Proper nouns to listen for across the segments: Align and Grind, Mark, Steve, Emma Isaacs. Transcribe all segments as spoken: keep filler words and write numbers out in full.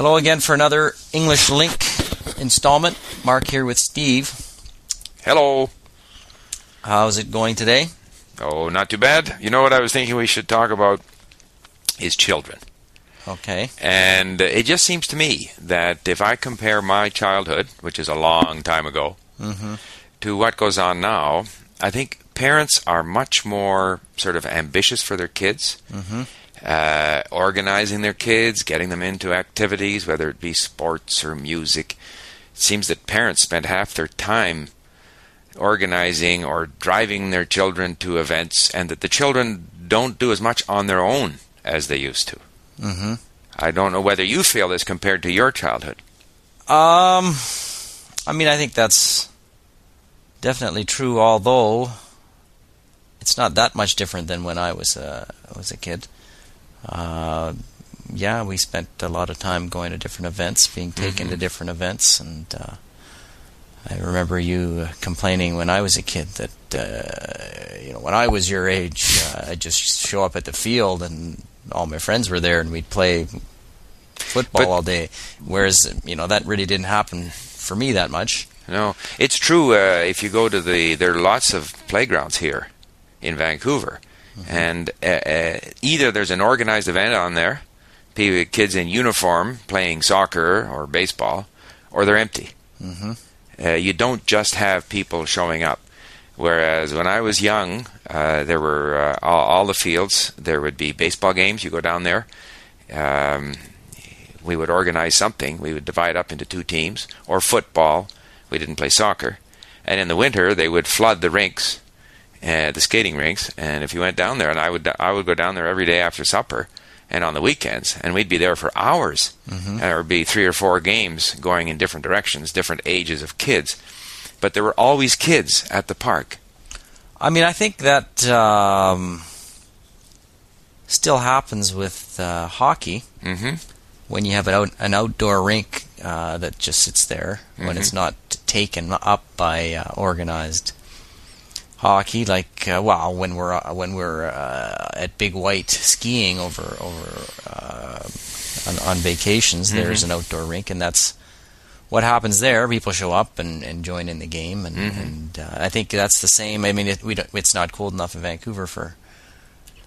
Hello again for another English Link installment. Mark here with Steve. Hello. How's it going today? Oh, not too bad. You know what I was thinking we should talk about is children. Okay. And it just seems to me that if I compare my childhood, which is a long time ago, mm-hmm. to what goes on now, I think parents are much more sort of ambitious for their kids. Mm-hmm. Uh, organizing their kids, getting them into activities, whether it be sports or music. It seems that parents spend half their time organizing or driving their children to events, and that the children don't do as much on their own as they used to. Mm-hmm. I don't know whether you feel this compared to your childhood. Um, I mean, I think that's definitely true, although it's not that much different than when I was uh, I was a kid. Uh, yeah, we spent a lot of time going to different events, being taken mm-hmm. to different events, and uh, I remember you complaining when I was a kid that, uh, you know, when I was your age, uh, I'd just show up at the field and all my friends were there and we'd play football but, all day, whereas, you know, that really didn't happen for me that much. No, it's true, uh, if you go to the, there are lots of playgrounds here in Vancouver. Mm-hmm. And uh, uh, either there's an organized event on there, people, kids in uniform playing soccer or baseball, or they're empty. Mm-hmm. Uh, you don't just have people showing up. Whereas when I was young, uh, there were uh, all, all the fields. There would be baseball games. You go down there. Um, we would organize something. We would divide up into two teams. Or football. We didn't play soccer. And in the winter, they would flood the rinks. Uh, the skating rinks, and if you went down there, and I would I would go down there every day after supper and on the weekends, and we'd be there for hours. Mm-hmm. There would be three or four games going in different directions, different ages of kids. But there were always kids at the park. I mean, I think that um, still happens with uh, hockey. Mm-hmm. When you have an, out, an outdoor rink uh, that just sits there, mm-hmm. when it's not taken up by uh, organized hockey, like uh, well, when we're uh, when we're uh, at Big White skiing over over uh, on, on vacations, mm-hmm. there's an outdoor rink, and that's what happens there. People show up and, and join in the game, and, mm-hmm. and uh, I think that's the same. I mean, it, we don't, it's not cold enough in Vancouver for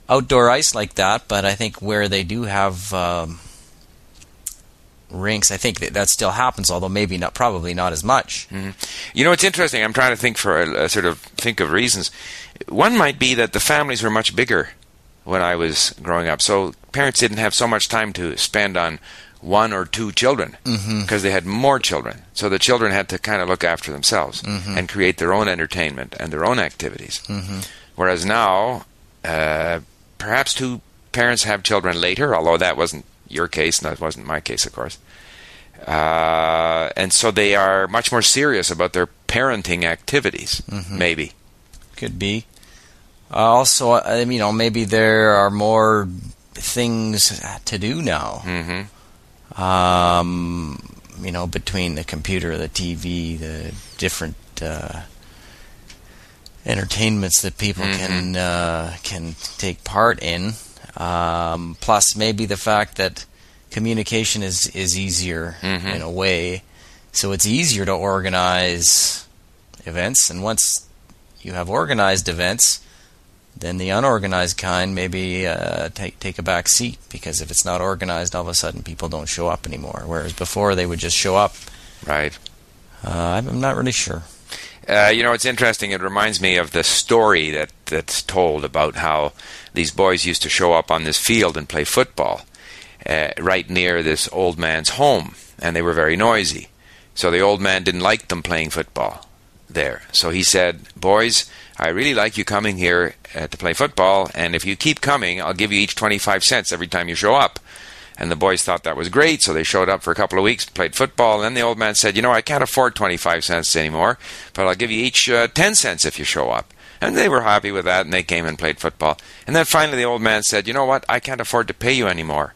outdoor ice like that, but I think where they do have um, rinks, I think that, that still happens, although maybe not, probably not as much. Mm-hmm. You know, it's interesting. I'm trying to think for a, a sort of think of reasons. One might be that the families were much bigger when I was growing up, so parents didn't have so much time to spend on one or two children because mm-hmm. they had more children. So the children had to kind of look after themselves mm-hmm. and create their own entertainment and their own activities. Mm-hmm. Whereas now, uh, perhaps two parents have children later, although that wasn't your case, and that wasn't my case, of course. Uh, and so they are much more serious about their parenting activities, mm-hmm. maybe. Could be. Uh, also, uh, you know, maybe there are more things to do now. Mm-hmm. Um, you know, between the computer, the T V, the different uh, entertainments that people mm-hmm. can uh, can take part in. Um, plus, maybe the fact that communication is, is easier mm-hmm. in a way, so it's easier to organize events. And once you have organized events, then the unorganized kind maybe uh, take take a back seat, because if it's not organized, all of a sudden people don't show up anymore. Whereas before they would just show up. Right. Uh, I'm not really sure. Uh, you know, it's interesting. It reminds me of the story that, that's told about how these boys used to show up on this field and play football uh, right near this old man's home, and they were very noisy. So the old man didn't like them playing football there. So he said, "Boys, I really like you coming here uh, to play football, and if you keep coming, I'll give you each twenty-five cents every time you show up." And the boys thought that was great, so they showed up for a couple of weeks, played football. And then the old man said, "You know, I can't afford twenty-five cents anymore, but I'll give you each uh, ten cents if you show up." And they were happy with that, and they came and played football. And then finally the old man said, "You know what, I can't afford to pay you anymore,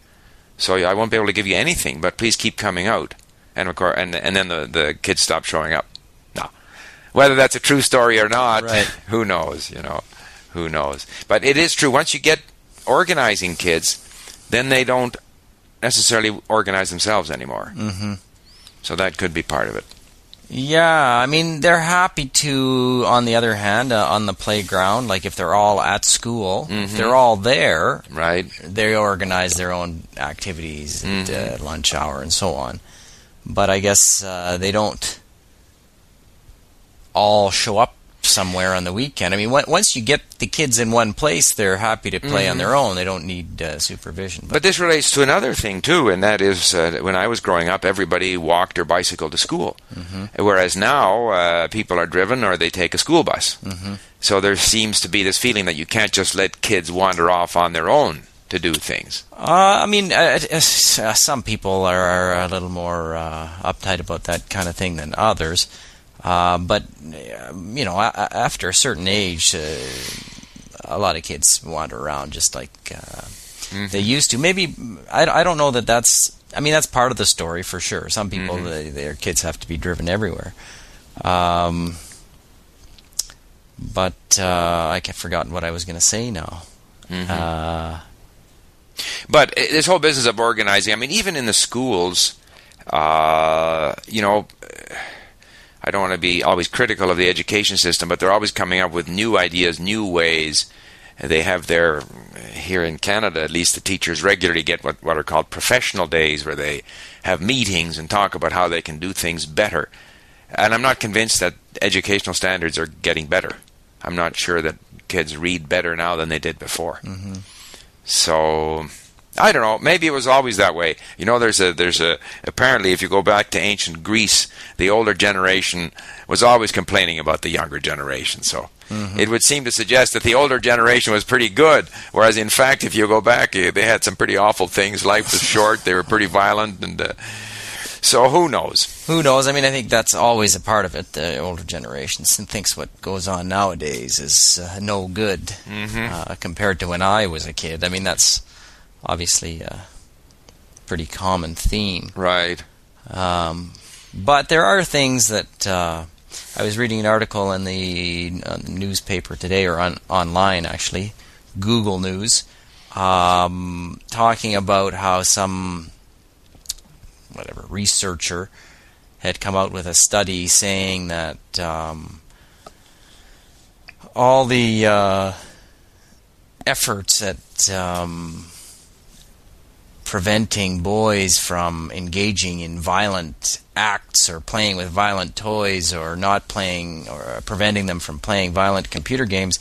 so I won't be able to give you anything, but please keep coming out." And of course, and, and then the, the kids stopped showing up. Now, whether that's a true story or not, right. who knows, you know, who knows. But it is true, once you get organizing kids, then they don't necessarily organize themselves anymore. Mm-hmm. So that could be part of it. Yeah, I mean, they're happy to, on the other hand, uh, on the playground, like if they're all at school, mm-hmm. if they're all there, right? They organize their own activities mm-hmm. at uh, lunch hour and so on. But I guess uh, they don't all show up somewhere on the weekend. I mean, w- once you get the kids in one place, they're happy to play mm-hmm. on their own. They don't need uh, supervision. But. but this relates to another thing, too, and that is uh, when I was growing up, everybody walked or bicycled to school, mm-hmm. whereas now uh, people are driven or they take a school bus. Mm-hmm. So there seems to be this feeling that you can't just let kids wander off on their own to do things. Uh, I mean, uh, uh, some people are, are a little more uh, uptight about that kind of thing than others. Uh, but, you know, after a certain age, uh, a lot of kids wander around just like uh, mm-hmm. they used to. Maybe, I, I don't know that that's, I mean, that's part of the story for sure. Some people, mm-hmm. they, their kids have to be driven everywhere. Um, but uh, I've forgotten what I was going to say now. Mm-hmm. Uh, but this whole business of organizing, I mean, even in the schools, uh, you know... I don't want to be always critical of the education system, but they're always coming up with new ideas, new ways. They have their, here in Canada, at least the teachers regularly get what, what are called professional days where they have meetings and talk about how they can do things better. And I'm not convinced that educational standards are getting better. I'm not sure that kids read better now than they did before. Mm-hmm. So... I don't know. Maybe it was always that way. You know, there's a there's a apparently if you go back to ancient Greece, the older generation was always complaining about the younger generation. So mm-hmm. it would seem to suggest that the older generation was pretty good, whereas in fact, if you go back, they had some pretty awful things. Life was short. They were pretty violent, and uh, so who knows? Who knows? I mean, I think that's always a part of it. The older generation thinks what goes on nowadays is uh, no good mm-hmm. uh, compared to when I was a kid. I mean, that's obviously a pretty common theme. Right. Um, but there are things that... Uh, I was reading an article in the uh, newspaper today, or on online, actually, Google News, um, talking about how some whatever researcher had come out with a study saying that um, all the uh, efforts at... Um, preventing boys from engaging in violent acts or playing with violent toys or not playing or preventing them from playing violent computer games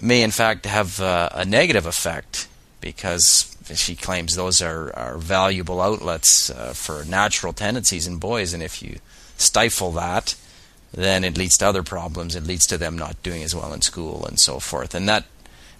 may in fact have uh, a negative effect, because she claims those are, are valuable outlets uh, for natural tendencies in boys, and if you stifle that, then it leads to other problems. It leads to them not doing as well in school and so forth. And that,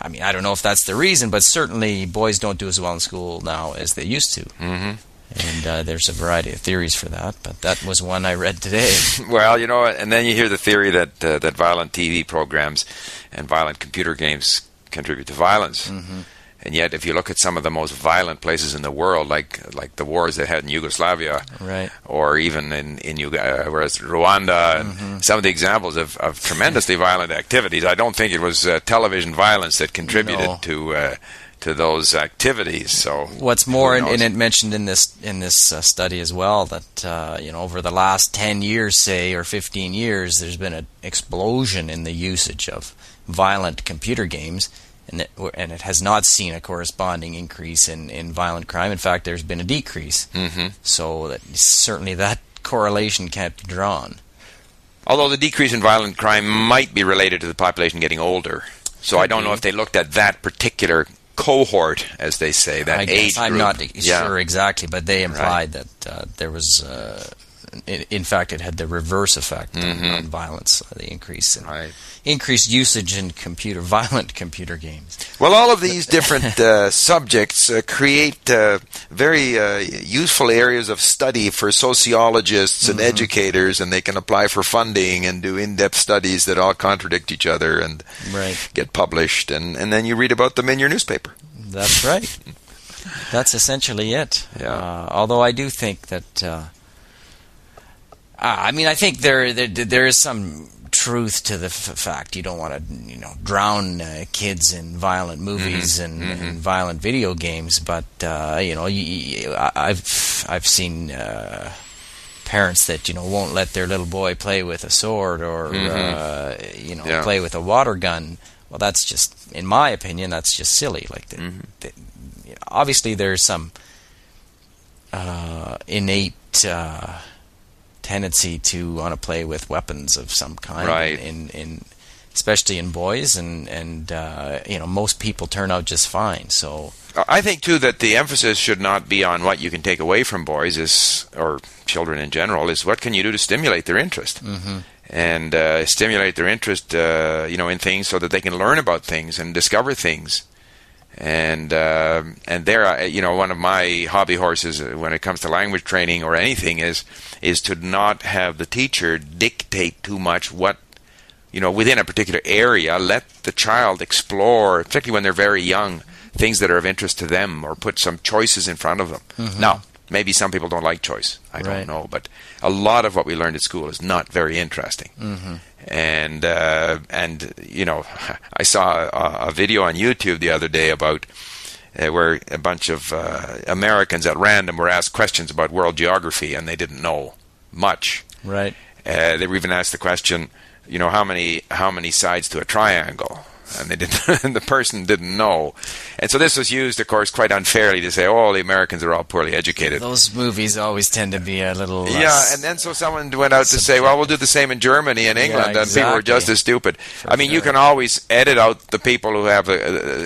I mean, I don't know if that's the reason, but certainly boys don't do as well in school now as they used to. Mm-hmm. And uh, there's a variety of theories for that, but that was one I read today. Well, you know, and then you hear the theory that uh, that violent T V programs and violent computer games contribute to violence. Mm-hmm. And yet, if you look at some of the most violent places in the world, like like the wars they had in Yugoslavia, right. or even in in Uga- whereas Rwanda, and mm-hmm. some of the examples of, of tremendously violent activities, I don't think it was uh, television violence that contributed no. to uh, to those activities. So what's more, and, and it mentioned in this in this uh, study as well that uh, you know over the last ten years, say, or fifteen years, there's been an explosion in the usage of violent computer games. And it, and it has not seen a corresponding increase in, in violent crime. In fact, there's been a decrease. Mm-hmm. So that, certainly that correlation can't be drawn. Although the decrease in violent crime might be related to the population getting older. So I don't know if they looked at that particular cohort, as they say, that I guess, age group. I'm not yeah. sure exactly, but they implied right. that uh, there was... Uh, in fact, it had the reverse effect mm-hmm. on violence, the increase in right. increased usage in computer violent computer games. Well, all of these different uh, subjects uh, create uh, very uh, useful areas of study for sociologists and mm-hmm. educators, and they can apply for funding and do in-depth studies that all contradict each other and right. get published, and, and then you read about them in your newspaper. That's right. That's essentially it. Yeah. Uh, although I do think that... Uh, Uh, I mean, I think there, there there is some truth to the f- fact. You don't want to, you know, drown uh, kids in violent movies mm-hmm. and, mm-hmm. and violent video games. But uh, you know, you, you, I've I've seen uh, parents that, you know, won't let their little boy play with a sword or mm-hmm. uh, you know yeah. play with a water gun. Well, that's just, in my opinion, that's just silly. Like, the, mm-hmm. the, you know, obviously, there's some uh, innate Uh, tendency to want to play with weapons of some kind, right. in, in, in especially in boys, and and uh, you know, most people turn out just fine. So I think too that the emphasis should not be on what you can take away from boys is, or children in general, is what can you do to stimulate their interest, mm-hmm. and uh, stimulate their interest, uh, you know, in things so that they can learn about things and discover things. And uh, and there, you know, one of my hobby horses when it comes to language training or anything is is to not have the teacher dictate too much what, you know, within a particular area. Let the child explore, particularly when they're very young, things that are of interest to them, or put some choices in front of them. Mm-hmm. Now, maybe some people don't like choice. I right. don't know. But a lot of what we learned at school is not very interesting. Mm-hmm. And, uh, and you know, I saw a, a video on YouTube the other day about uh, where a bunch of uh, Americans at random were asked questions about world geography, and they didn't know much. Right. Uh, they were even asked the question, you know, how many how many sides to a triangle? And they didn't. And the person didn't know. And so this was used, of course, quite unfairly to say, "Oh, the Americans are all poorly educated." Those movies always tend to be a little. Yeah, less, and then so someone went out subjective. to say, "Well, we'll do the same in Germany and England," yeah, exactly. and people were just as stupid. For I mean, sure. You can always edit out the people who have a,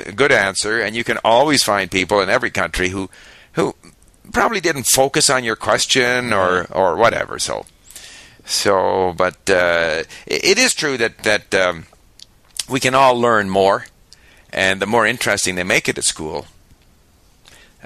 a good answer, and you can always find people in every country who, who probably didn't focus on your question or or whatever. So, so, but uh, it, it is true that that. Um, We can all learn more, and the more interesting they make it at school,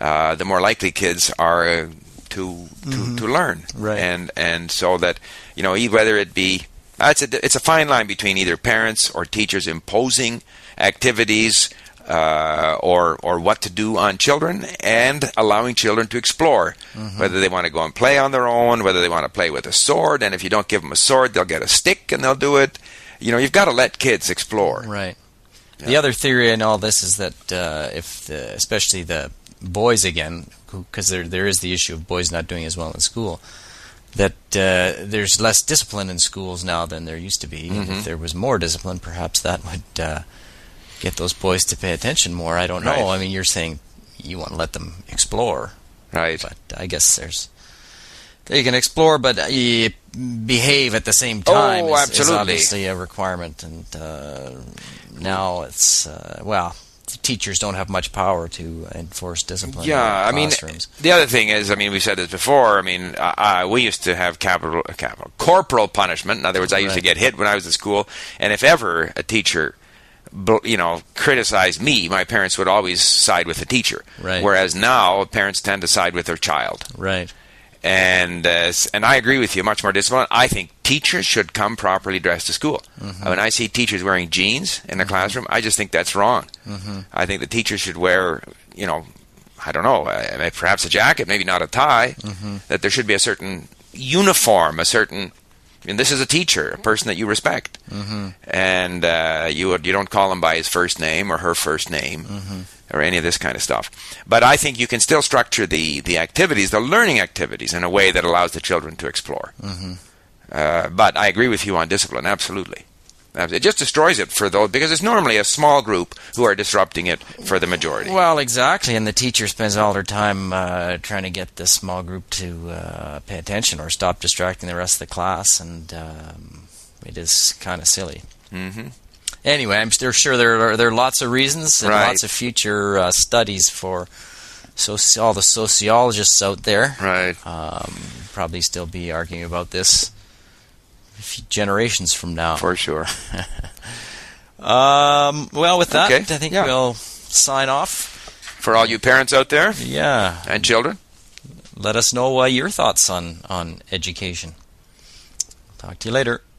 uh, the more likely kids are uh, to, mm-hmm. to to learn. Right. And and so that, you know, whether it be uh, it's a it's a fine line between either parents or teachers imposing activities uh, or or what to do on children, and allowing children to explore mm-hmm. whether they want to go and play on their own, whether they want to play with a sword. And if you don't give them a sword, they'll get a stick and they'll do it. You know, you've got to let kids explore. Right. Yeah. The other theory in all this is that uh, if, the, especially the boys again, because there there is the issue of boys not doing as well in school, that uh, there's less discipline in schools now than there used to be. Mm-hmm. And if there was more discipline, perhaps that would uh, get those boys to pay attention more. I don't know. Right. I mean, you're saying you want to let them explore. Right. But I guess there's... You can explore, but you behave at the same time. Oh, is, absolutely. Is obviously a requirement. And uh, now it's, uh, well, teachers don't have much power to enforce discipline yeah, in classrooms. Yeah, I mean, the other thing is, I mean, we said this before, I mean, uh, we used to have capital, capital corporal punishment. In other words, I used right. to get hit when I was at school. And if ever a teacher... you know, criticize me, my parents would always side with the teacher. Right. Whereas now, parents tend to side with their child. Right. And uh, and I agree with you, much more discipline. I think teachers should come properly dressed to school. Mm-hmm. When I see teachers wearing jeans in the mm-hmm. classroom, I just think that's wrong. Mm-hmm. I think the teachers should wear, you know, I don't know, uh, perhaps a jacket, maybe not a tie, mm-hmm. that there should be a certain uniform, a certain... And this is a teacher, a person that you respect, mm-hmm. and uh, you you don't call him by his first name or her first name mm-hmm. or any of this kind of stuff. But I think you can still structure the, the activities, the learning activities, in a way that allows the children to explore. Mm-hmm. Uh, but I agree with you on discipline, absolutely. It just destroys it for those, because it's normally a small group who are disrupting it for the majority. Well, exactly, and the teacher spends all their time uh, trying to get this small group to uh, pay attention or stop distracting the rest of the class, and um, it is kind of silly. Mm-hmm. Anyway, I'm sure there are there are lots of reasons and right. lots of future uh, studies for soci- all the sociologists out there. Right, um, probably still be arguing about this. Generations from now, for sure. um, well, with that, okay. I think yeah. we'll sign off. For all you parents out there, yeah, and children, let us know uh, your thoughts on on education. Talk to you later.